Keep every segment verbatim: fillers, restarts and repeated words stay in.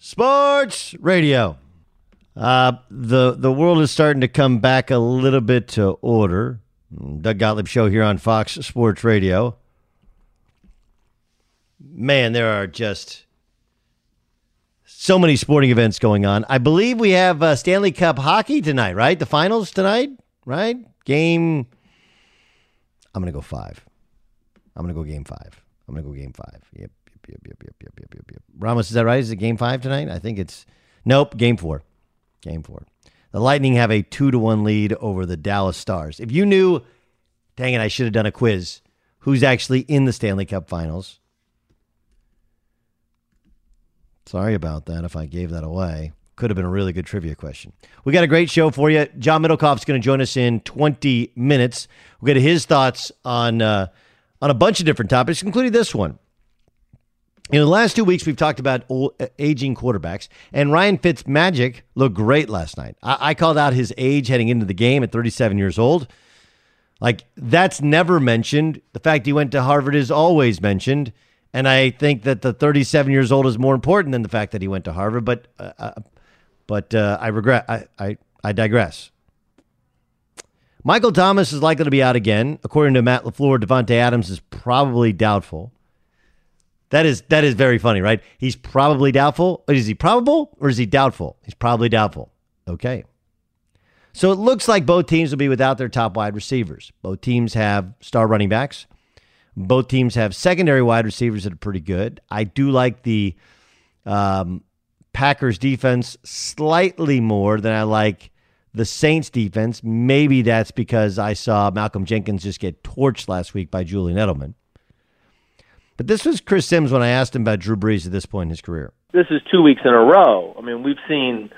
Sports Radio. Uh, the the world is starting to come back a little bit to order. Doug Gottlieb Show here on Fox Sports Radio. Man, there are just so many sporting events going on. I believe we have uh, Stanley Cup hockey tonight, right? The finals tonight, right? Game. I'm gonna go five. I'm gonna go game five. I'm gonna go game five. Yep. Yep, yep, yep, yep, yep, yep, yep. Ramos, is that right? Is it game five tonight? I think it's... Nope, game four. Game four. The Lightning have a two to one lead over the Dallas Stars. If you knew... Dang it, I should have done a quiz. Who's actually in the Stanley Cup Finals? Sorry about that if I gave that away. Could have been a really good trivia question. We got a great show for you. John Middlekauff is going to join us in twenty minutes. We'll get his thoughts on uh, on a bunch of different topics, including this one. In the last two weeks, we've talked about old, uh, aging quarterbacks, and Ryan Fitzmagic looked great last night. I-, I called out his age heading into the game at thirty-seven years old. Like, that's never mentioned. The fact he went to Harvard is always mentioned, and I think that the thirty-seven years old is more important than the fact that he went to Harvard, but uh, but uh, I regret. I, I, I digress. Michael Thomas is likely to be out again. According to Matt LaFleur, Devontae Adams is probably doubtful. That is that is very funny, right? He's probably doubtful. Is he probable or is he doubtful? He's probably doubtful. Okay. So it looks like both teams will be without their top wide receivers. Both teams have star running backs. Both teams have secondary wide receivers that are pretty good. I do like the um, Packers defense slightly more than I like the Saints defense. Maybe that's because I saw Malcolm Jenkins just get torched last week by Julian Edelman. But this was Chris Sims when I asked him about Drew Brees at this point in his career. This is two weeks in a row. I mean, we've seen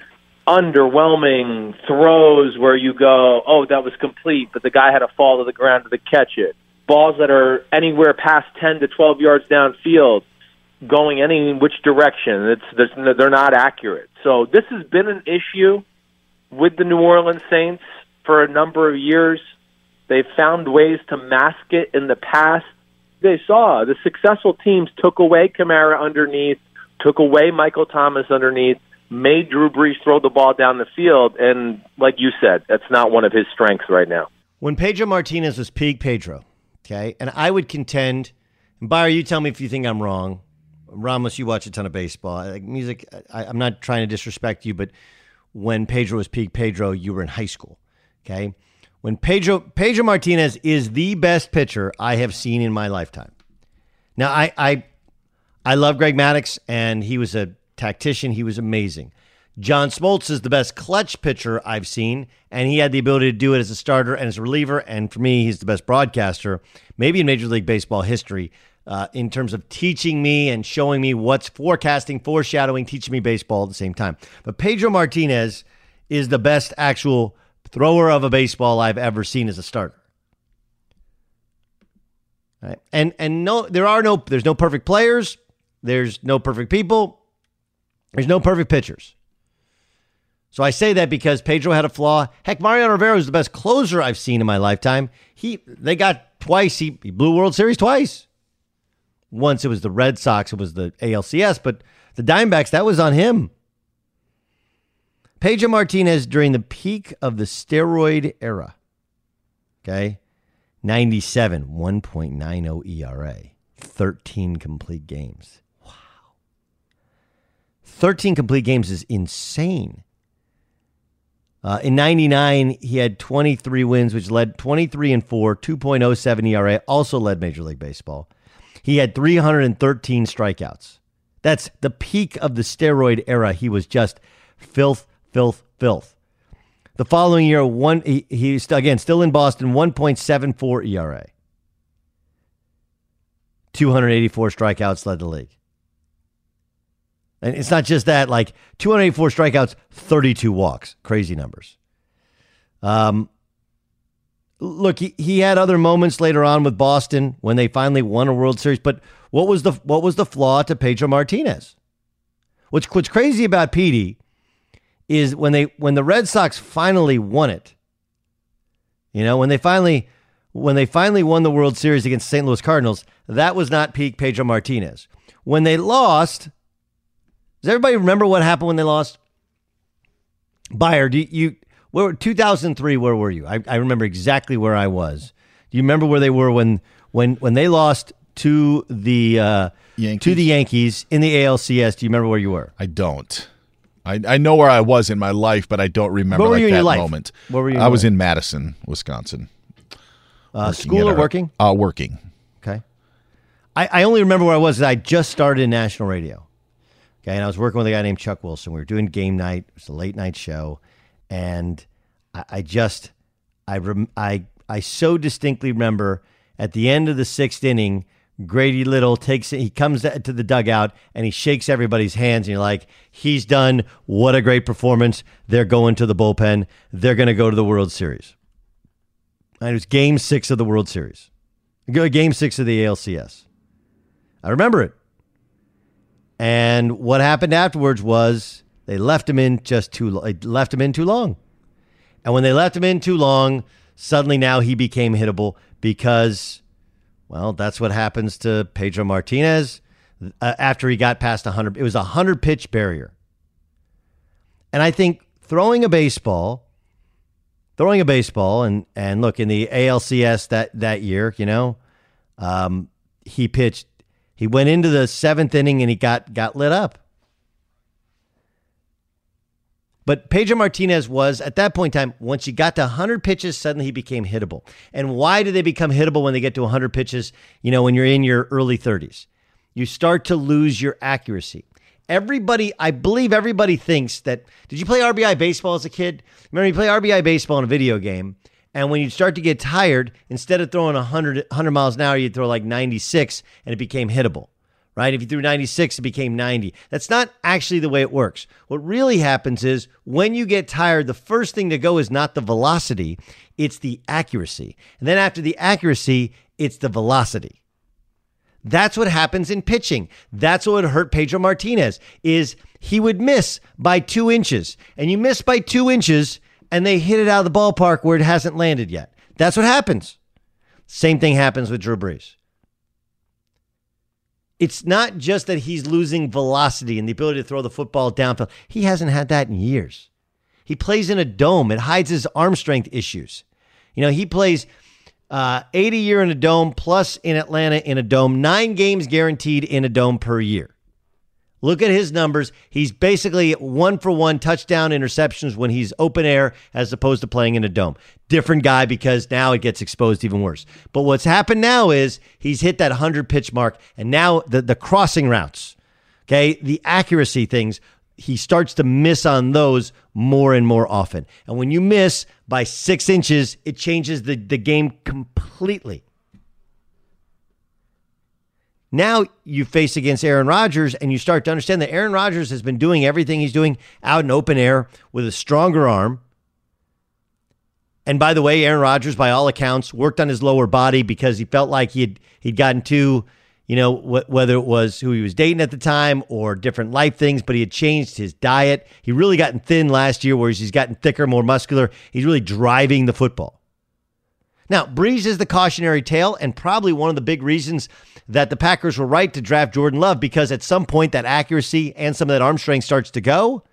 underwhelming throws where you go, oh, that was complete, but the guy had to fall to the ground to catch it. Balls that are anywhere past ten to twelve yards downfield, going any which direction. It's, there's, they're not accurate. So this has been an issue with the New Orleans Saints for a number of years. They've found ways to mask it in the past. They saw the successful teams took away Kamara underneath, took away Michael Thomas underneath, made Drew Brees throw the ball down the field, and like you said, that's not one of his strengths right now. When Pedro Martinez was peak Pedro, okay, and I would contend, and Byron, you tell me if you think I'm wrong. Ramos, you watch a ton of baseball. I like music, I, I'm not trying to disrespect you, but when Pedro was peak Pedro, you were in high school, okay? When Pedro Pedro Martinez is the best pitcher I have seen in my lifetime. Now, I I, I love Greg Maddux, and he was a tactician. He was amazing. John Smoltz is the best clutch pitcher I've seen, and he had the ability to do it as a starter and as a reliever, and for me, he's the best broadcaster, maybe in Major League Baseball history, uh, in terms of teaching me and showing me what's forecasting, foreshadowing, teaching me baseball at the same time. But Pedro Martinez is the best actual thrower of a baseball I've ever seen as a starter. All right. And and no, there are no, there's no perfect players. There's no perfect people. There's no perfect pitchers. So I say that because Pedro had a flaw. Heck, Mariano Rivera is the best closer I've seen in my lifetime. He they got twice. He, he blew World Series twice. Once it was the Red Sox. It was the A L C S. But the Diamondbacks, that was on him. Pedro Martinez during the peak of the steroid era, okay, ninety-seven, one point nine oh E R A, thirteen complete games. Wow. thirteen complete games is insane. Uh, in ninety-nine, he had twenty-three wins, which led twenty-three and four, two point oh seven E R A, also led Major League Baseball. He had three hundred thirteen strikeouts. That's the peak of the steroid era. He was just filth. Filth, filth. The following year, one he, he's, again, still in Boston, one point seven four E R A. two hundred eighty-four strikeouts led the league. And it's not just that, like, two hundred eighty-four strikeouts, thirty-two walks. Crazy numbers. Um, look, he, he had other moments later on with Boston when they finally won a World Series, but what was the, what was the flaw to Pedro Martinez? What's, what's crazy about Petey is when they when the Red Sox finally won it, you know, when they finally when they finally won the World Series against Saint Louis Cardinals, that was not peak Pedro Martinez. When they lost, does everybody remember what happened when they lost? Buyer, do you where two thousand three? Where were you? I, I remember exactly where I was. Do you remember where they were when when when they lost to the uh, to the Yankees in the A L C S? Do you remember where you were? I don't. I, I know where I was in my life, but I don't remember like that moment. Where were you? I was in Madison, Wisconsin. Uh, school or our, working? Uh, working. Okay. I, I only remember where I was. I just started in national radio. Okay, and I was working with a guy named Chuck Wilson. We were doing game night. It was a late night show, and I, I just I rem, I I so distinctly remember at the end of the sixth inning. Grady Little takes it. He comes to the dugout and he shakes everybody's hands. And you're like, he's done. What a great performance. They're going to the bullpen. They're going to go to the World Series. And it was game six of the World Series. Game six of the A L C S. I remember it. And what happened afterwards was they left him in just too long. They left him in too long. And when they left him in too long, suddenly now he became hittable because... Well, that's what happens to Pedro Martinez uh, after he got past one hundred. It was a one hundred pitch barrier. And I think throwing a baseball, throwing a baseball, and, and look, in the A L C S that, that year, you know, um, he pitched. He went into the seventh inning and he got, got lit up. But Pedro Martinez was, at that point in time, once you got to one hundred pitches, suddenly he became hittable. And why do they become hittable when they get to one hundred pitches, you know, when you're in your early thirties? You start to lose your accuracy. Everybody, I believe everybody thinks that, did you play R B I baseball as a kid? Remember, you play R B I baseball in a video game, and when you start to get tired, instead of throwing one hundred, one hundred miles an hour, you'd throw like ninety-six, and it became hittable. Right? If you threw ninety-six, it became ninety. That's not actually the way it works. What really happens is when you get tired, the first thing to go is not the velocity, it's the accuracy. And then after the accuracy, it's the velocity. That's what happens in pitching. That's what would hurt Pedro Martinez, is he would miss by two inches. And you miss by two inches, and they hit it out of the ballpark where it hasn't landed yet. That's what happens. Same thing happens with Drew Brees. It's not just that he's losing velocity and the ability to throw the football downfield. He hasn't had that in years. He plays in a dome. It hides his arm strength issues. You know, he plays uh, eight a year in a dome, plus in Atlanta in a dome, nine games guaranteed in a dome per year. Look at his numbers. He's basically one for one touchdown interceptions when he's open air as opposed to playing in a dome. Different guy, because now it gets exposed even worse. But what's happened now is he's hit that one hundred pitch mark, and now the, the crossing routes, okay, the accuracy things, he starts to miss on those more and more often. And when you miss by six inches, it changes the, the game completely. Now you face against Aaron Rodgers, and you start to understand that Aaron Rodgers has been doing everything he's doing out in open air with a stronger arm. And by the way, Aaron Rodgers, by all accounts, worked on his lower body because he felt like he'd he'd gotten too, you know, wh- whether it was who he was dating at the time or different life things, but he had changed his diet. He really gotten thin last year, whereas he's gotten thicker, more muscular. He's really driving the football. Now, Brees is the cautionary tale and probably one of the big reasons that the Packers were right to draft Jordan Love, because at some point that accuracy and some of that arm strength starts to go.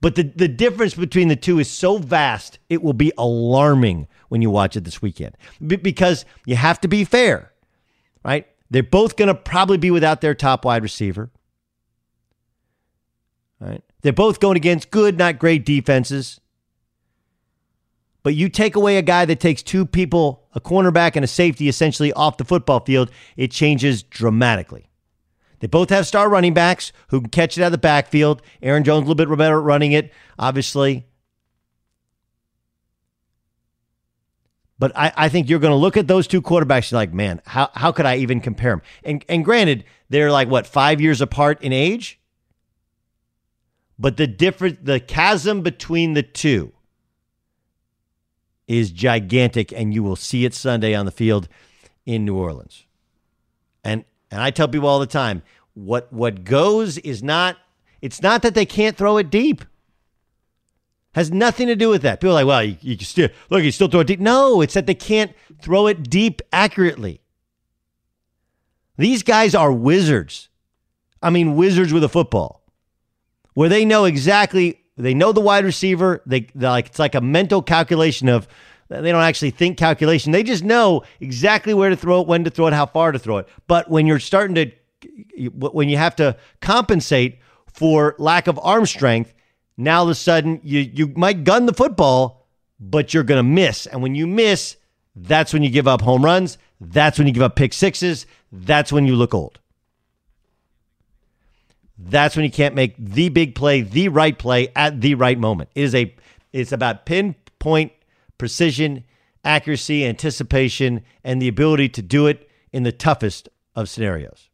But the, the difference between the two is so vast, it will be alarming when you watch it this weekend. B- because you have to be fair, right? They're both going to probably be without their top wide receiver. Right? They're both going against good, not great defenses. But you take away a guy that takes two people, a cornerback and a safety, essentially off the football field, it changes dramatically. They both have star running backs who can catch it out of the backfield. Aaron Jones a little bit better at running it, obviously. But I, I think you're going to look at those two quarterbacks and you're like, man, how how could I even compare them? And, and granted, they're like, what, five years apart in age? But the difference, the chasm between the two is gigantic, and you will see it Sunday on the field in New Orleans. And and I tell people all the time, what what goes is not, it's not that they can't throw it deep. Has nothing to do with that. People are like, well, you, you can still, look, you still throw it deep. No, it's that they can't throw it deep accurately. These guys are wizards. I mean, wizards with a football, where they know exactly. They know the wide receiver. They like it's like a mental calculation of, they don't actually think calculation. They just know exactly where to throw it, when to throw it, how far to throw it. But when you're starting to, when you have to compensate for lack of arm strength, now all of a sudden you you might gun the football, but you're going to miss. And when you miss, that's when you give up home runs. That's when you give up pick sixes. That's when you look old. That's when you can't make the big play, the right play at the right moment. It is a, it's about pinpoint precision, accuracy, anticipation, and the ability to do it in the toughest of scenarios.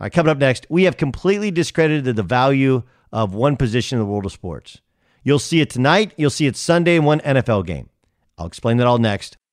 All right, coming up next, we have completely discredited the value of one position in the world of sports. You'll see it tonight. You'll see it Sunday in one N F L game. I'll explain that all next.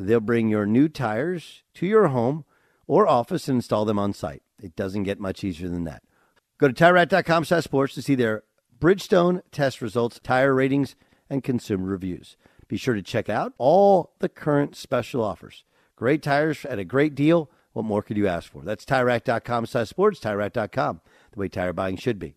They'll bring your new tires to your home or office and install them on site. It doesn't get much easier than that. Go to Tire Rack dot com slash sports to see their Bridgestone test results, tire ratings, and consumer reviews. Be sure to check out all the current special offers. Great tires at a great deal. What more could you ask for? That's Tire Rack dot com slash sports, Tire Rack dot com, the way tire buying should be.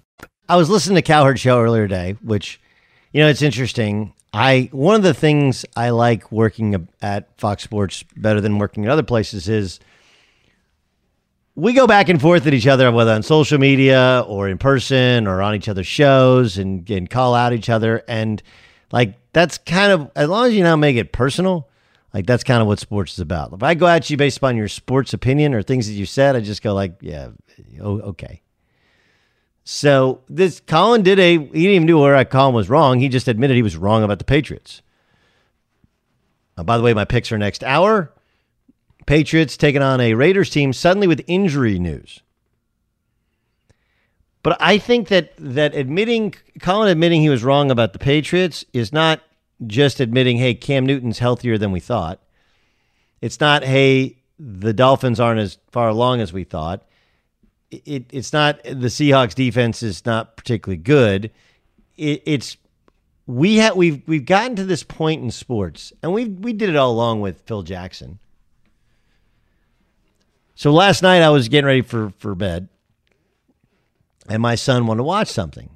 I was listening to Cowherd Show earlier today, which, you know, it's interesting. I one of the things I like working at Fox Sports better than working at other places is we go back and forth at each other, whether on social media or in person or on each other's shows, and, and call out each other. And like, that's kind of, as long as you not make it personal, like that's kind of what sports is about. If I go at you based upon your sports opinion or things that you said, I just go like, yeah, oh, okay. So this Colin did a, he didn't even do where I Colin was wrong. He just admitted he was wrong about the Patriots. Uh, by the way, my picks are next hour. Patriots taking on a Raiders team suddenly with injury news. But I think that, that admitting, Colin admitting he was wrong about the Patriots is not just admitting, hey, Cam Newton's healthier than we thought. It's not, hey, the Dolphins aren't as far along as we thought. It it's not the Seahawks defense is not particularly good. It, it's we have we've we've gotten to this point in sports, and we we did it all along with Phil Jackson. So last night I was getting ready for for bed, and my son wanted to watch something,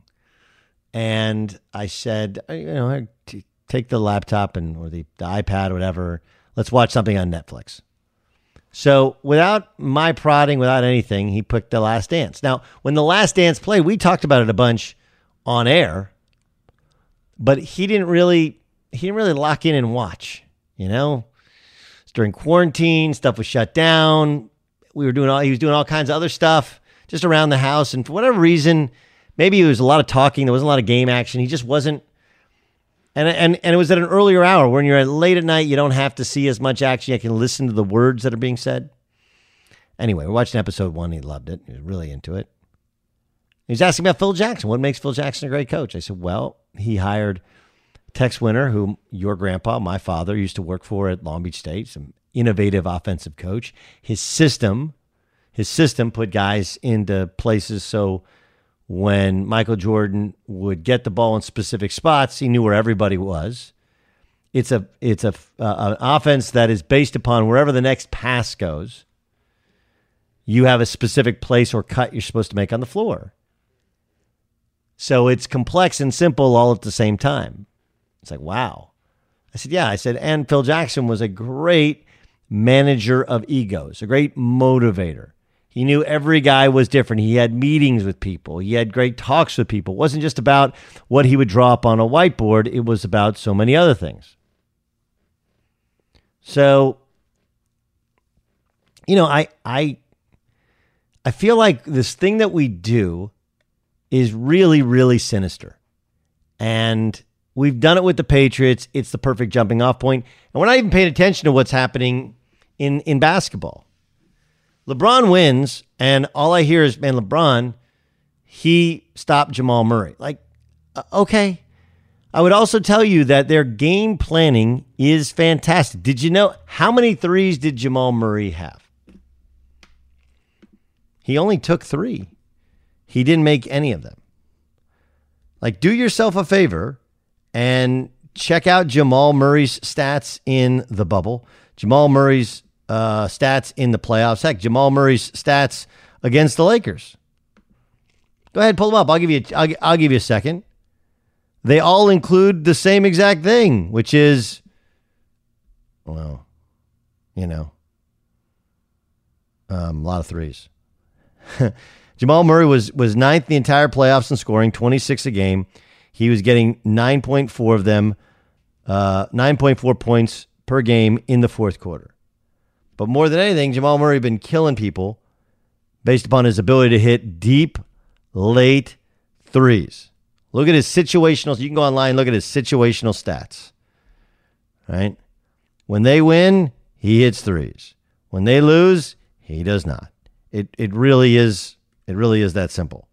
and I said, you know, take the laptop and or the, the iPad or whatever. Let's watch something on Netflix. So without my prodding, without anything, he picked The Last Dance. Now, when The Last Dance played, we talked about it a bunch on air, but he didn't really he didn't really lock in and watch, you know? During quarantine, stuff was shut down. We were doing all he was doing all kinds of other stuff just around the house, and for whatever reason, maybe it was a lot of talking, there wasn't a lot of game action. He just wasn't And, and and it was at an earlier hour. When you're at late at night, you don't have to see as much action. You can listen to the words that are being said. Anyway, we watched episode one. He loved it. He was really into it. He was asking about Phil Jackson. What makes Phil Jackson a great coach? I said, well, he hired Tex Winter, whom your grandpa, my father, used to work for at Long Beach State, some innovative offensive coach. His system, his system put guys into places so when Michael Jordan would get the ball in specific spots, he knew where everybody was. It's a it's a uh, an offense that is based upon wherever the next pass goes. You have a specific place or cut you're supposed to make on the floor. So it's complex and simple all at the same time. It's like, wow. I said, yeah. I said, and Phil Jackson was a great manager of egos, a great motivator. He knew every guy was different. He had meetings with people. He had great talks with people. It wasn't just about what he would draw up on a whiteboard. It was about so many other things. So, you know, I I I feel like this thing that we do is really, really sinister. And we've done it with the Patriots. It's the perfect jumping off point. And we're not even paying attention to what's happening in, in basketball. LeBron wins, and all I hear is, man, LeBron, he stopped Jamal Murray. Like, okay. I would also tell you that their game planning is fantastic. Did you know how many threes did Jamal Murray have? He only took three. He didn't make any of them. Like, do yourself a favor and check out Jamal Murray's stats in the bubble, Jamal Murray's uh, stats in the playoffs, heck, Jamal Murray's stats against the Lakers. Go ahead, pull them up. I'll give you a, I'll, I'll give you a second. They all include the same exact thing, which is, well, you know, um, a lot of threes. Jamal Murray was was ninth the entire playoffs in scoring, twenty-six a game. He was getting nine point four of them, uh, nine point four points per game in the fourth quarter. But more than anything, Jamal Murray had been killing people based upon his ability to hit deep, late threes. Look at his situational. You can go online and look at his situational stats. Right? When they win, he hits threes. When they lose, he does not. It it really is it really is that simple.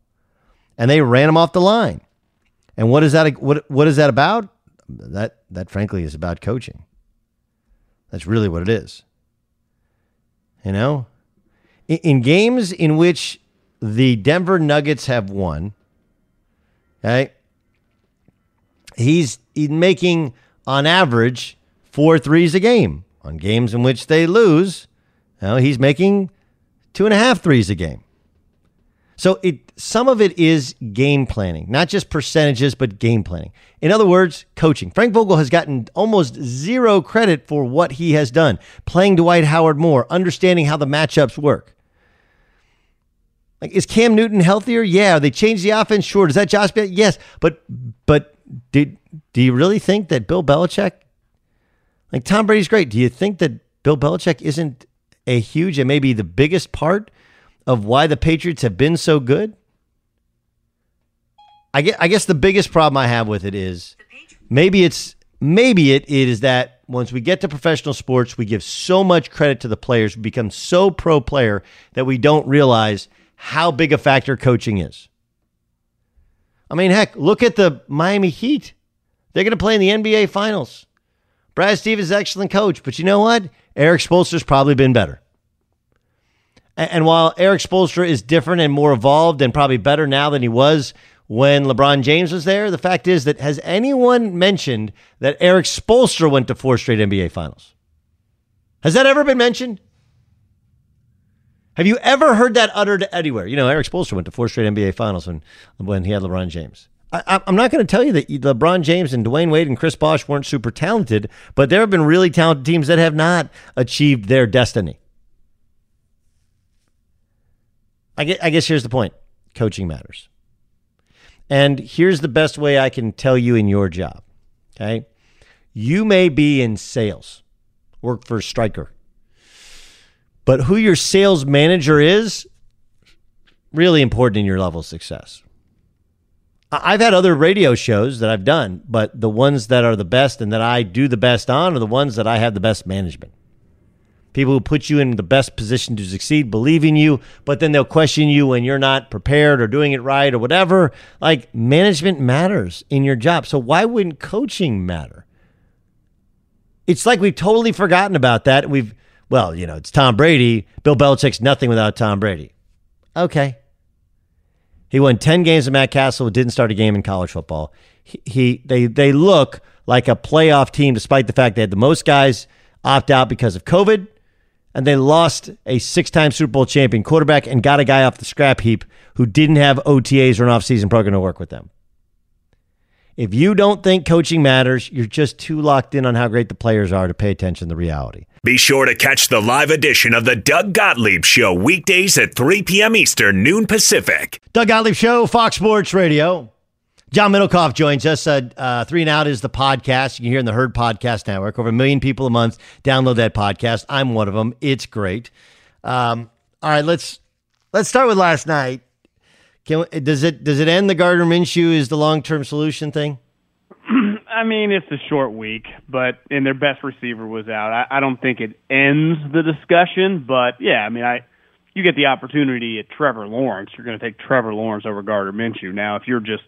And they ran him off the line. And what is that what what is that about? That that frankly is about coaching. That's really what it is. You know? In, in games in which the Denver Nuggets have won, okay, he's, he's making on average four threes a game. On games in which they lose, you know, he's making two and a half threes a game. So it some of it is game planning, not just percentages, but game planning. In other words, coaching. Frank Vogel has gotten almost zero credit for what he has done, playing Dwight Howard more, understanding how the matchups work. Like, is Cam Newton healthier? Yeah. They changed the offense. Sure. Is that Josh? Yes. But but did do you really think that Bill Belichick, like Tom Brady's great? Do you think that Bill Belichick isn't a huge and maybe the biggest part of why the Patriots have been so good? I guess, I guess the biggest problem I have with it is maybe it's maybe it, it is that once we get to professional sports, we give so much credit to the players, we become so pro player that we don't realize how big a factor coaching is. I mean, heck, look at the Miami Heat. They're going to play in the N B A Finals. Brad Stevens is an excellent coach, but you know what? Eric Spoelstra's probably been better. And while Eric Spoelstra is different and more evolved and probably better now than he was when LeBron James was there, the fact is that has anyone mentioned that Eric Spoelstra went to four straight N B A Finals? Has that ever been mentioned? Have you ever heard that uttered anywhere? You know, Eric Spoelstra went to four straight N B A Finals when, when he had LeBron James. I, I'm not going to tell you that LeBron James and Dwayne Wade and Chris Bosh weren't super talented, but there have been really talented teams that have not achieved their destiny. I guess, I guess here's the point. Coaching matters. And here's the best way I can tell you in your job. Okay. You may be in sales, work for Stryker, but who your sales manager is really important in your level of success. I've had other radio shows that I've done, but the ones that are the best and that I do the best on are the ones that I have the best management. People who put you in the best position to succeed, believe in you, but then they'll question you when you're not prepared or doing it right or whatever. Like, management matters in your job. So why wouldn't coaching matter? It's like we've totally forgotten about that. We've well, you know, it's Tom Brady. Bill Belichick's nothing without Tom Brady. Okay. He won ten games at Matt Castle, didn't start a game in college football. He, he they they look like a playoff team, despite the fact they had the most guys opt out because of COVID, and they lost a six-time Super Bowl champion quarterback and got a guy off the scrap heap who didn't have O T As or an off-season program to work with them. If you don't think coaching matters, you're just too locked in on how great the players are to pay attention to reality. Be sure to catch the live edition of the Doug Gottlieb Show weekdays at three p.m. Eastern, noon Pacific. Doug Gottlieb Show, Fox Sports Radio. John Middlekauff joins us. Uh, uh, Three and Out is the podcast. You can hear in the Herd Podcast Network. Over a million people a month download that podcast. I'm one of them. It's great. Um, all right, let's let's start with last night. Can we, does it does it end the Gardner Minshew is the long-term solution thing? I mean, it's a short week, but and their best receiver was out. I, I don't think it ends the discussion, but yeah, I mean, I you get the opportunity at Trevor Lawrence, you're going to take Trevor Lawrence over Gardner Minshew. Now, if you're just,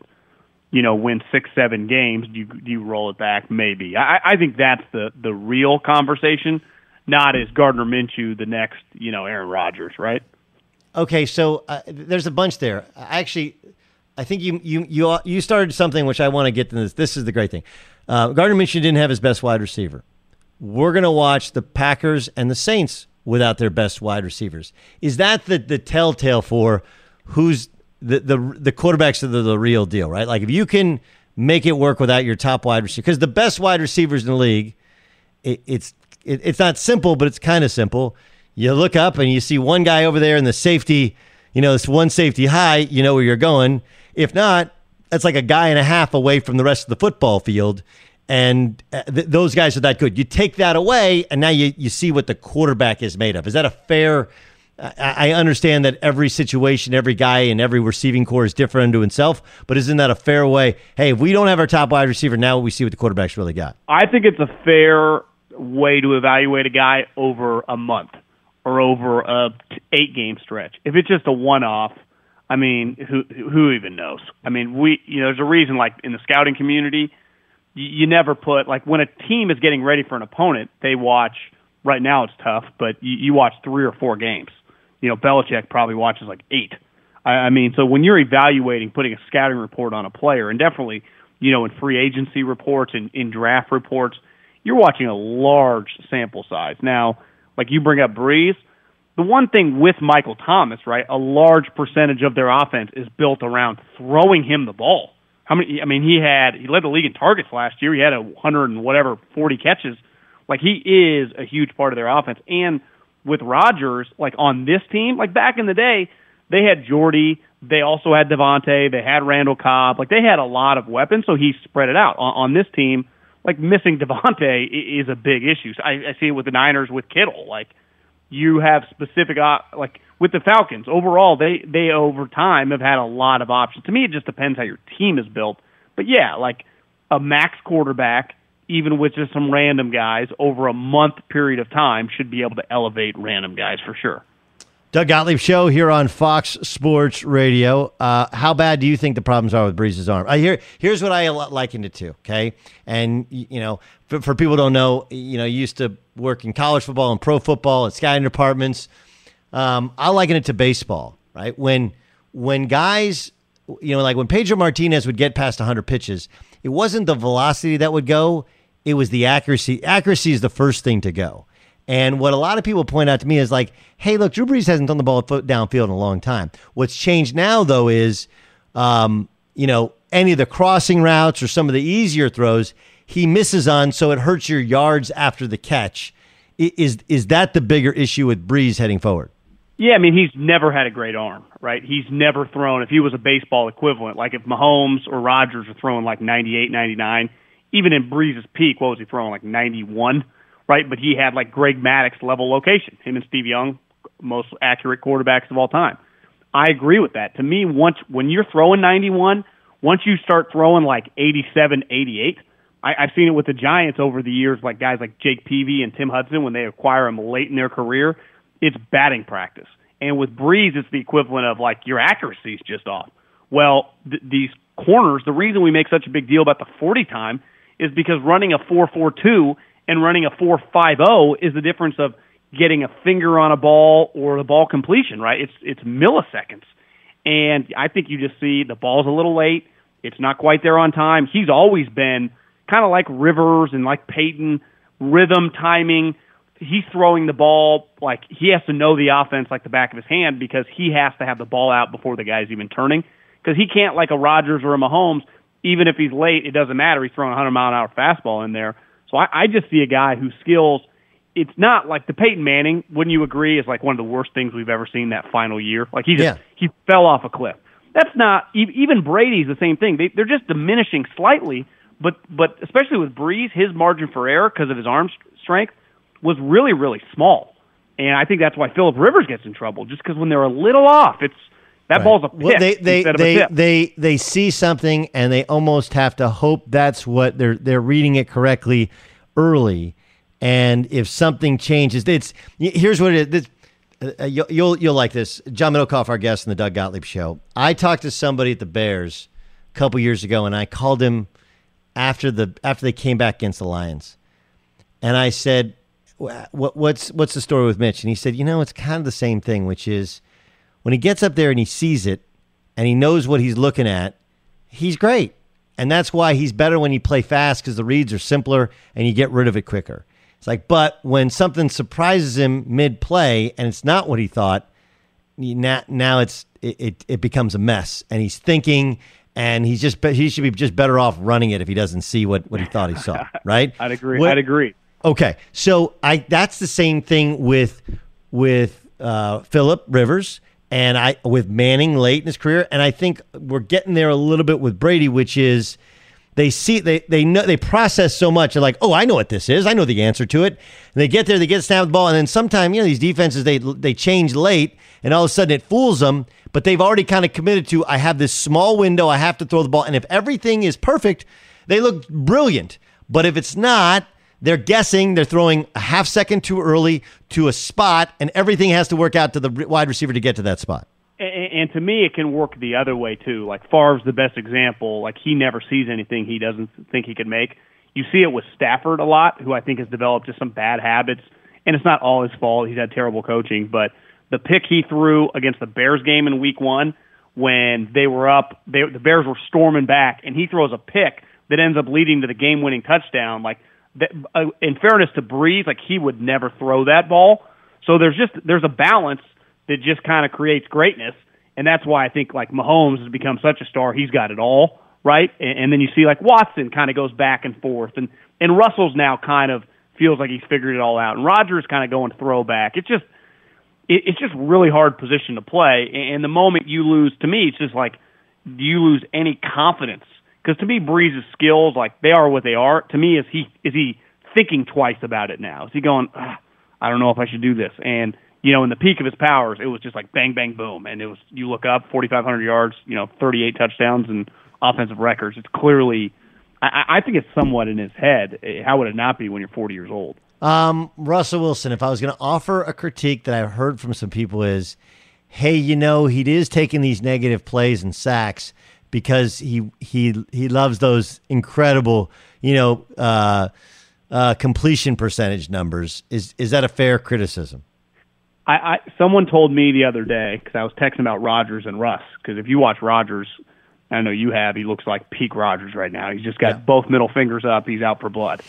you know, win six, seven games, do you, do you roll it back? Maybe. I, I think that's the, the real conversation, not is Gardner Minshew the next, you know, Aaron Rodgers, right? Okay, so uh, there's a bunch there. I actually, I think you you you you started something which I want to get to. This This is the great thing. Uh, Gardner Minshew didn't have his best wide receiver. We're going to watch the Packers and the Saints without their best wide receivers. Is that the the telltale for who's the the, the quarterbacks are the, the real deal, right? Like if you can make it work without your top wide receiver, because the best wide receivers in the league, it, it's it, it's not simple, but it's kind of simple. You look up and you see one guy over there in the safety, you know, this one safety high, you know where you're going. If not, that's like a guy and a half away from the rest of the football field. And th- those guys are that good. You take that away and now you, you see what the quarterback is made of. Is that a fair, I, I understand that every situation, every guy and every receiving core is different unto itself, but isn't that a fair way? Hey, if we don't have our top wide receiver, now we see what the quarterback's really got. I think it's a fair way to evaluate a guy over a month or over a eight-game stretch. If it's just a one-off, I mean, who who even knows? I mean, we you know, there's a reason, like, in the scouting community, you, you never put, like, when a team is getting ready for an opponent, they watch, right now it's tough, but you, you watch three or four games. You know, Belichick probably watches, like, eight. I, I mean, so when you're evaluating, putting a scouting report on a player, and definitely, you know, in free agency reports and in, in draft reports, you're watching a large sample size. Now, like you bring up Brees, the one thing with Michael Thomas, right, a large percentage of their offense is built around throwing him the ball. How many? I mean, he had he led the league in targets last year. He had a hundred and whatever forty catches. Like he is a huge part of their offense. And with Rodgers, like on this team, like back in the day, they had Jordy. They also had Devontae. They had Randall Cobb. Like they had a lot of weapons, so he spread it out. On, on this team, like, missing Devontae is a big issue. So I, I see it with the Niners with Kittle. Like, you have specific op- – like, with the Falcons, overall, they, they over time have had a lot of options. To me, it just depends how your team is built. But, yeah, like, a max quarterback, even with just some random guys, over a month period of time should be able to elevate random guys for sure. Doug Gottlieb Show here on Fox Sports Radio. Uh, how bad do you think the problems are with Brees' arm? I hear, here's what I likened it to, okay? And, you know, for, for people who don't know, you know, you used to work in college football and pro football at scouting departments. Um, I liken it to baseball, right? When when guys, you know, like when Pedro Martinez would get past one hundred pitches, it wasn't the velocity that would go. It was the accuracy. Accuracy is the first thing to go. And what a lot of people point out to me is like, hey, look, Drew Brees hasn't thrown the ball downfield in a long time. What's changed now, though, is, um, you know, any of the crossing routes or some of the easier throws, he misses on, so it hurts your yards after the catch. Is is that the bigger issue with Brees heading forward? Yeah, I mean, he's never had a great arm, right? He's never thrown, if he was a baseball equivalent, like if Mahomes or Rodgers are throwing like ninety-eight, ninety-nine, even in Brees' peak, what was he throwing, like ninety-one? Right, but he had like Greg Maddox level location. Him and Steve Young, most accurate quarterbacks of all time. I agree with that. To me, once when you're throwing ninety-one, once you start throwing like eighty-seven, eighty-eight, I, I've seen it with the Giants over the years, like guys like Jake Peavy and Tim Hudson, when they acquire him late in their career, it's batting practice. And with Brees, it's the equivalent of like your accuracy's just off. Well, th- these corners, the reason we make such a big deal about the forty time is because running a four four two and running a four five oh is the difference of getting a finger on a ball or the ball completion, right? It's it's milliseconds. And I think you just see the ball's a little late. It's not quite there on time. He's always been kind of like Rivers and like Peyton, rhythm, timing. He's throwing the ball like he has to know the offense like the back of his hand because he has to have the ball out before the guy's even turning. Because he can't, like a Rodgers or a Mahomes, even if he's late, it doesn't matter. He's throwing a hundred-mile-an-hour fastball in there. So I, I just see a guy whose skills, it's not like the Peyton Manning, wouldn't you agree, is like one of the worst things we've ever seen that final year. Like he just yeah. he fell off a cliff. That's not – even Brady's the same thing. They, they're just diminishing slightly, but, but especially with Brees, his margin for error because of his arm strength was really, really small. And I think that's why Philip Rivers gets in trouble, just because when they're a little off, it's – That right. ball's a pick well, they, they, instead of they, a tip. They, they see something, and they almost have to hope that's what they're they're reading it correctly early. And if something changes, it's here's what it is. This, uh, you'll, you'll, you'll like this. John Middlekauff, our guest on the Doug Gottlieb Show. I talked to somebody at the Bears a couple years ago, and I called him after the after they came back against the Lions. And I said, what, what's what's the story with Mitch? And he said, you know, it's kind of the same thing, which is, when he gets up there and he sees it and he knows what he's looking at, he's great. And that's why he's better when you play fast, because the reads are simpler and you get rid of it quicker. It's like, but when something surprises him mid-play and it's not what he thought, now, now it's it, it, it becomes a mess. And he's thinking, and he's just he should be just better off running it if he doesn't see what, what he thought he saw, right? I'd agree. What, I'd agree. Okay. So I that's the same thing with, with uh, Philip Rivers. And I with Manning late in his career, and I think we're getting there a little bit with Brady, which is they see they they know they process so much. They're like, oh, I know what this is. I know the answer to it. And they get there, they get snapped the ball, and then sometimes you know these defenses they they change late, and all of a sudden it fools them. But they've already kind of committed to I have this small window. I have to throw the ball, and if everything is perfect, they look brilliant. But if it's not, they're guessing, they're throwing a half second too early to a spot, and everything has to work out to the wide receiver to get to that spot. And, and to me, it can work the other way, too. Like, Favre's the best example. Like, he never sees anything he doesn't think he can make. You see it with Stafford a lot, who I think has developed just some bad habits, and it's not all his fault. He's had terrible coaching, but the pick he threw against the Bears game in week one when they were up, they, the Bears were storming back, and he throws a pick that ends up leading to the game-winning touchdown, like, that, uh, in fairness to Brees, like he would never throw that ball. So there's just there's a balance that just kind of creates greatness, and that's why I think like Mahomes has become such a star. He's got it all, right? And, and then you see like Watson kind of goes back and forth, and and Russell's now kind of feels like he's figured it all out, and Rodgers kind of going throwback. It's just it, it's just really hard position to play, and the moment you lose, to me, it's just like you lose any confidence. Because to me, Brees' skills, like they are what they are. To me, is he is he thinking twice about it now? Is he going, I don't know if I should do this? And you know, in the peak of his powers, it was just like bang, bang, boom, and it was you look up forty-five hundred yards, you know, thirty-eight touchdowns and offensive records. It's clearly, I, I think it's somewhat in his head. How would it not be when you're forty years old? Um, Russell Wilson. If I was going to offer a critique that I've heard from some people is, hey, you know, he is taking these negative plays and sacks because he he he loves those incredible, you know, uh, uh, completion percentage numbers. Is is that a fair criticism? I, I someone told me the other day, because I was texting about Rodgers and Russ, because if you watch Rodgers, I know you have, he looks like peak Rodgers right now. He's just got yeah. both middle fingers up. He's out for blood.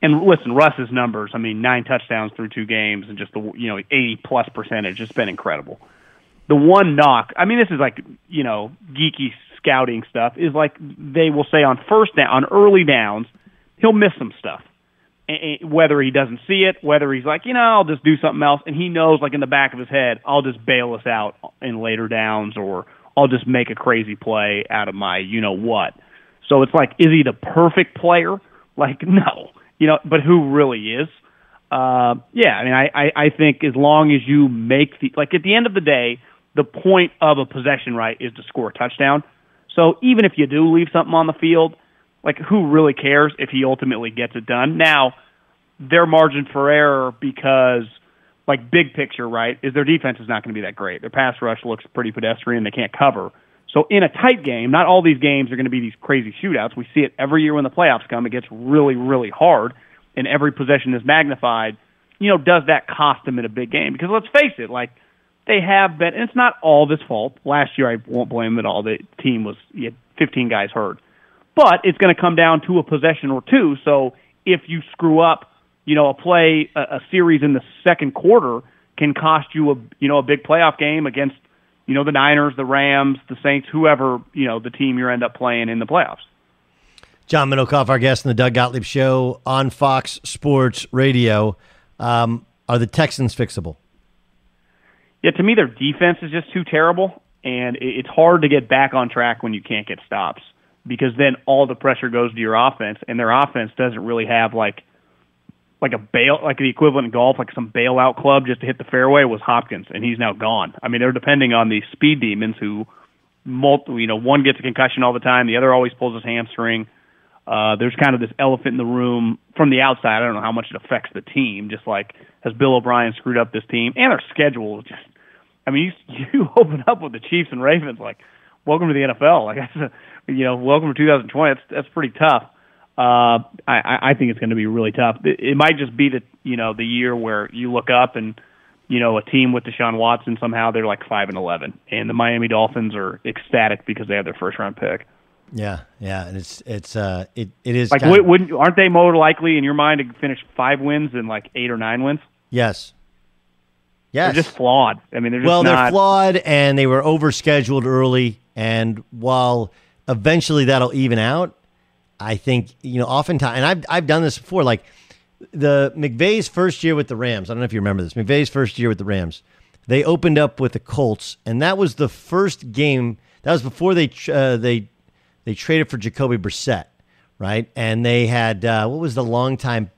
And listen, Russ's numbers, I mean, nine touchdowns through two games and just, the you know, eighty-plus percentage. It's been incredible. The one knock, I mean, this is like, you know, geeky scouting stuff, is like they will say on first down, on early downs, he'll miss some stuff. And whether he doesn't see it, whether he's like, you know, I'll just do something else, and he knows, like in the back of his head, I'll just bail us out in later downs, or I'll just make a crazy play out of my, you know what. So it's like, is he the perfect player? Like, no, you know, but who really is? Uh, yeah, I mean, I, I, I think as long as you make the, like at the end of the day, the point of a possession, right, is to score a touchdown. So even if you do leave something on the field, like who really cares if he ultimately gets it done? Now, their margin for error, because like big picture, right, is their defense is not going to be that great. Their pass rush looks pretty pedestrian. They can't cover. So in a tight game, not all these games are going to be these crazy shootouts. We see it every year when the playoffs come. It gets really, really hard, and every possession is magnified. you know, does that cost them in a big game? Because let's face it, like, they have been, and it's not all this fault. Last year, I won't blame them at all. The team was, you had fifteen guys hurt. But it's going to come down to a possession or two. So if you screw up, you know, a play, a, a series in the second quarter can cost you a, you know, a big playoff game against, you know, the Niners, the Rams, the Saints, whoever, you know, the team you end up playing in the playoffs. John Middlekauff, our guest in the Doug Gottlieb Show on Fox Sports Radio. Um, are the Texans fixable? Yeah, to me, their defense is just too terrible, and it's hard to get back on track when you can't get stops, because then all the pressure goes to your offense, and their offense doesn't really have like like a bail, like the equivalent in golf, like some bailout club just to hit the fairway was Hopkins, and he's now gone. I mean, they're depending on these speed demons who, multi, you know, one gets a concussion all the time, the other always pulls his hamstring. Uh, there's kind of this elephant in the room from the outside. I don't know how much it affects the team, just like has Bill O'Brien screwed up this team? And their schedule, just, I mean, you, you open up with the Chiefs and Ravens, like, welcome to the N F L. Like, that's a, you know, welcome to two thousand twenty. That's, that's pretty tough. Uh, I, I think it's going to be really tough. It, it might just be the, you know, the year where you look up and, you know, a team with Deshaun Watson, somehow they're like five and eleven, and the Miami Dolphins are ecstatic because they have their first-round pick. Yeah, yeah, and it's it's uh it it is like kinda... wouldn't aren't they more likely in your mind to finish five wins than like eight or nine wins? Yes, yes, they're just flawed. I mean, they're just well, not... they're flawed, and they were overscheduled early. And while eventually that'll even out, I think you know, oftentimes, and I've I've done this before, like the McVay's first year with the Rams. I don't know if you remember this. McVay's first year with the Rams, they opened up with the Colts, and that was the first game. That was before they uh, they. They traded for Jacoby Brissett, right? And they had, uh, what was the long time?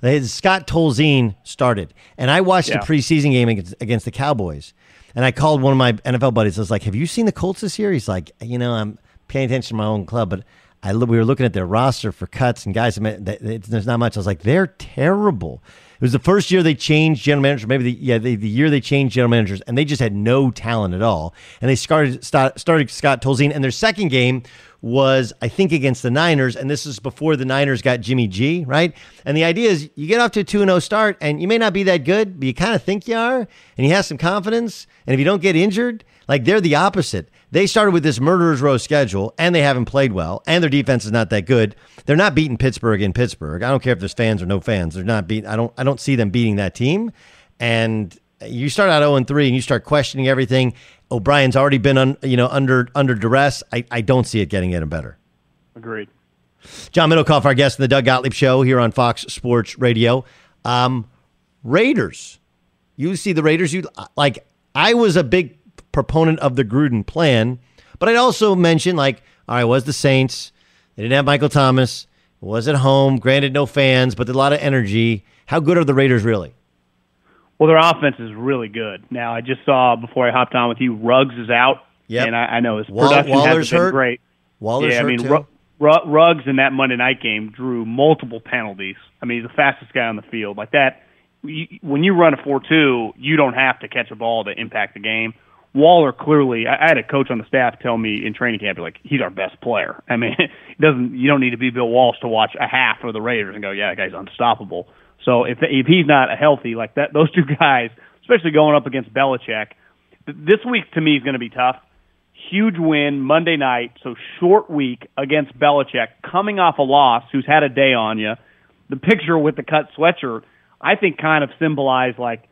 They had Scott Tolzien started. And I watched yeah. the preseason game against, against the Cowboys. And I called one of my N F L buddies. I was like, have you seen the Colts this year? He's like, you know, I'm paying attention to my own club, but I we were looking at their roster for cuts and guys, there's not much. I was like, they're terrible. It was the first year they changed general manager, maybe the, yeah, the, the year they changed general managers, and they just had no talent at all. And they started, start, started Scott Tolzien, and their second game was, I think, against the Niners, and this is before the Niners got Jimmy G, right? And the idea is you get off to a two and oh start, and you may not be that good, but you kind of think you are, and you have some confidence, and if you don't get injured, like they're the opposite. They started with this murderer's row schedule, and they haven't played well, and their defense is not that good. They're not beating Pittsburgh in Pittsburgh. I don't care if there's fans or no fans. They're not beating. I don't. I don't see them beating that team. And you start out oh and three, and you start questioning everything. O'Brien's already been un, you know under under duress. I, I don't see it getting any better. Agreed. John Middlekauff, our guest in the Doug Gottlieb Show here on Fox Sports Radio. Um, Raiders. You see the Raiders. You like. I was a big proponent of the Gruden plan, but I'd also mention, like, all right, was the Saints? They didn't have Michael Thomas. It was at home. Granted, no fans, but a lot of energy. How good are the Raiders really? Well, their offense is really good. Now, I just saw before I hopped on with you, Ruggs is out, yep. and I, I know his production Wall- hasn't been hurt. great. Waller's yeah, hurt I mean, too. R- Ruggs in that Monday night game drew multiple penalties. I mean, he's the fastest guy on the field. Like that, you, when you run a four two, you don't have to catch a ball to impact the game. Waller clearly, I had a coach on the staff tell me in training camp, like, he's our best player. I mean, it doesn't you don't need to be Bill Walsh to watch a half of the Raiders and go, yeah, that guy's unstoppable. So if if he's not healthy like that, those two guys, especially going up against Belichick, this week to me is going to be tough. Huge win Monday night, so short week against Belichick, coming off a loss, who's had a day on you. The picture with the cut sweatshirt, I think, kind of symbolized like.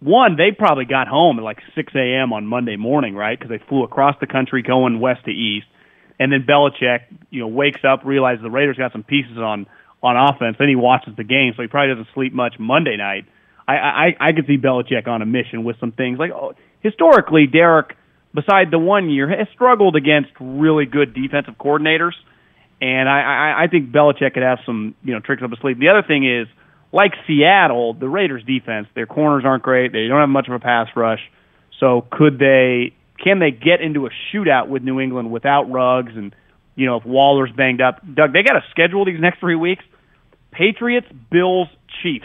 One, they probably got home at like six a.m. on Monday morning, right, because they flew across the country going west to east. And then Belichick, you know, wakes up, realizes the Raiders got some pieces on, on offense. Then he watches the game, so he probably doesn't sleep much Monday night. I, I, I could see Belichick on a mission with some things. Like, oh, historically, Derek, beside the one year, has struggled against really good defensive coordinators. And I, I, I think Belichick could have some, you know, tricks up his sleeve. The other thing is, like Seattle, the Raiders' defense, their corners aren't great. They don't have much of a pass rush. So could they? Can they get into a shootout with New England without Ruggs? And, you know, if Waller's banged up, Doug, they got to schedule these next three weeks. Patriots, Bills, Chiefs.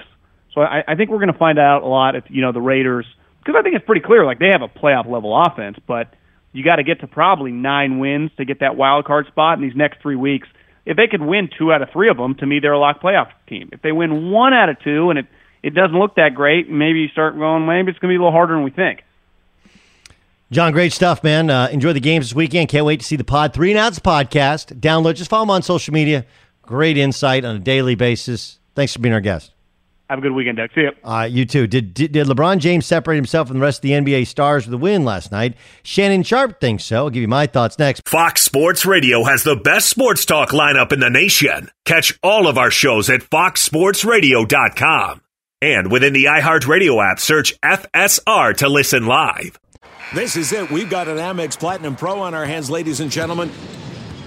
So I, I think we're going to find out a lot if, you know, the Raiders, because I think it's pretty clear, like, they have a playoff-level offense, but you got to get to probably nine wins to get that wild card spot in these next three weeks. If they could win two out of three of them, to me, they're a lock playoff team. If they win one out of two and it it doesn't look that great, maybe you start going, maybe it's going to be a little harder than we think. John, great stuff, man. Uh, enjoy the games this weekend. Can't wait to see the pod. Three and Outs podcast. Download. Just follow him on social media. Great insight on a daily basis. Thanks for being our guest. Have a good weekend, Doug. See you. Uh, you too. Did, did did LeBron James separate himself from the rest of the N B A stars with a win last night? Shannon Sharp thinks so. I'll give you my thoughts next. Fox Sports Radio has the best sports talk lineup in the nation. Catch all of our shows at fox sports radio dot com. And within the iHeartRadio app, search F S R to listen live. This is it. We've got an Amex Platinum Pro on our hands, ladies and gentlemen.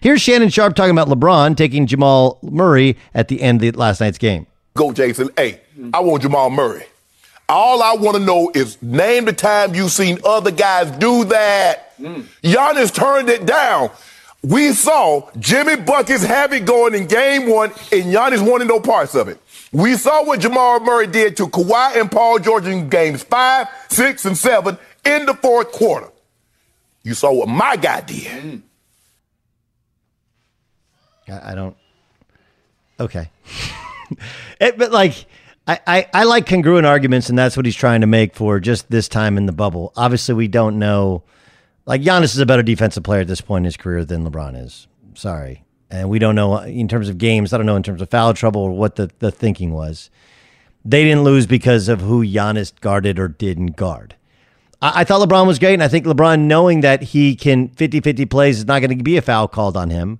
Here's Shannon Sharp talking about LeBron taking Jamal Murray at the end of last night's game. Go, Jason. Hey, I want Jamal Murray. All I want to know is name the time you've seen other guys do that. Mm. Giannis turned it down. We saw Jimmy Buckets have it going in game one, and Giannis wanted no parts of it. We saw what Jamal Murray did to Kawhi and Paul George in games five, six, and seven in the fourth quarter. You saw what my guy did. Mm. I don't. Okay. it, but like, I, I, I like congruent arguments, and that's what he's trying to make for just this time in the bubble. Obviously, we don't know. Like, Giannis is a better defensive player at this point in his career than LeBron is. Sorry. And we don't know in terms of games. I don't know in terms of foul trouble or what the, the thinking was. They didn't lose because of who Giannis guarded or didn't guard. I, I thought LeBron was great, and I think LeBron, knowing that he can fifty-fifty plays, is not going to be a foul called on him.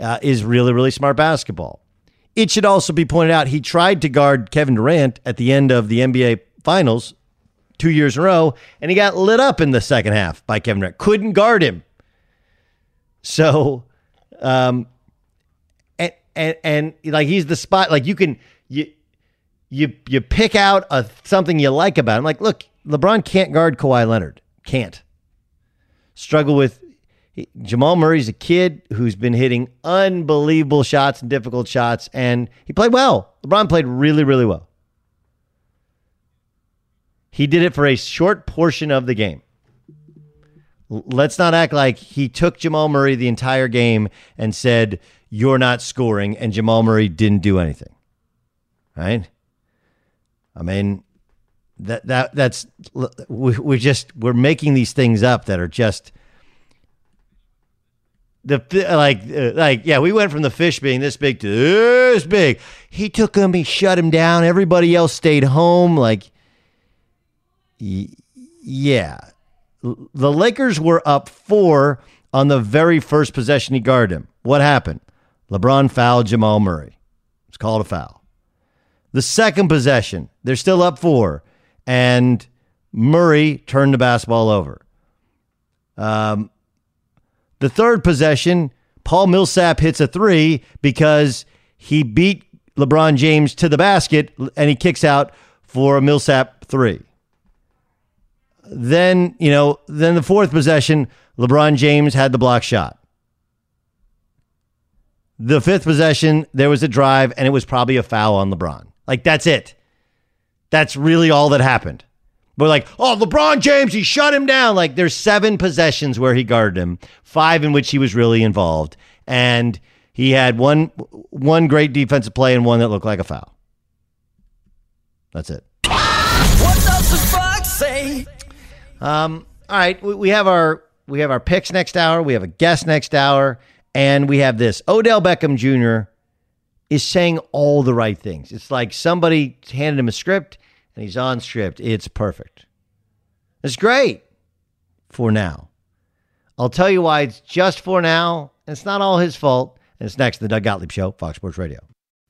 Uh, is really, really smart basketball. It should also be pointed out he tried to guard Kevin Durant at the end of the N B A Finals two years in a row, and he got lit up in the second half by Kevin Durant. Couldn't guard him. So, um, and, and, and like, he's the spot, like you can, you, you, you pick out a, something you like about him. Like, look, LeBron can't guard Kawhi Leonard. Can't. Struggle with he, Jamal Murray's a kid who's been hitting unbelievable shots and difficult shots, and he played well. LeBron played really, really well. He did it for a short portion of the game. Let's not act like he took Jamal Murray the entire game and said, you're not scoring, and Jamal Murray didn't do anything. Right? I mean, that that that's we, we just we're making these things up that are just the like like yeah, we went from the fish being this big to this big. He took him, he shut him down. Everybody else stayed home. Like, yeah. The Lakers were up four on the very first possession he guarded him. What happened? LeBron fouled Jamal Murray. It's called a foul. The second possession, they're still up four, and Murray turned the basketball over. Um, the third possession, Paul Millsap hits a three because he beat LeBron James to the basket, and he kicks out for a Millsap three. Then, you know, then the fourth possession, LeBron James had the block shot. The fifth possession, there was a drive, and it was probably a foul on LeBron. Like, that's it. That's really all that happened. We're like, oh, LeBron James, he shut him down. Like, there's seven possessions where he guarded him, five in which he was really involved. And he had one one great defensive play and one that looked like a foul. That's it. What does the fuck say? Um, all right, we, we have our we have our picks next hour. We have a guest next hour, and we have this. Odell Beckham Junior is saying all the right things. It's like somebody handed him a script, and he's on script. It's perfect. It's great for now. I'll tell you why it's just for now, and it's not all his fault. And it's next to the Doug Gottlieb Show, Fox Sports Radio.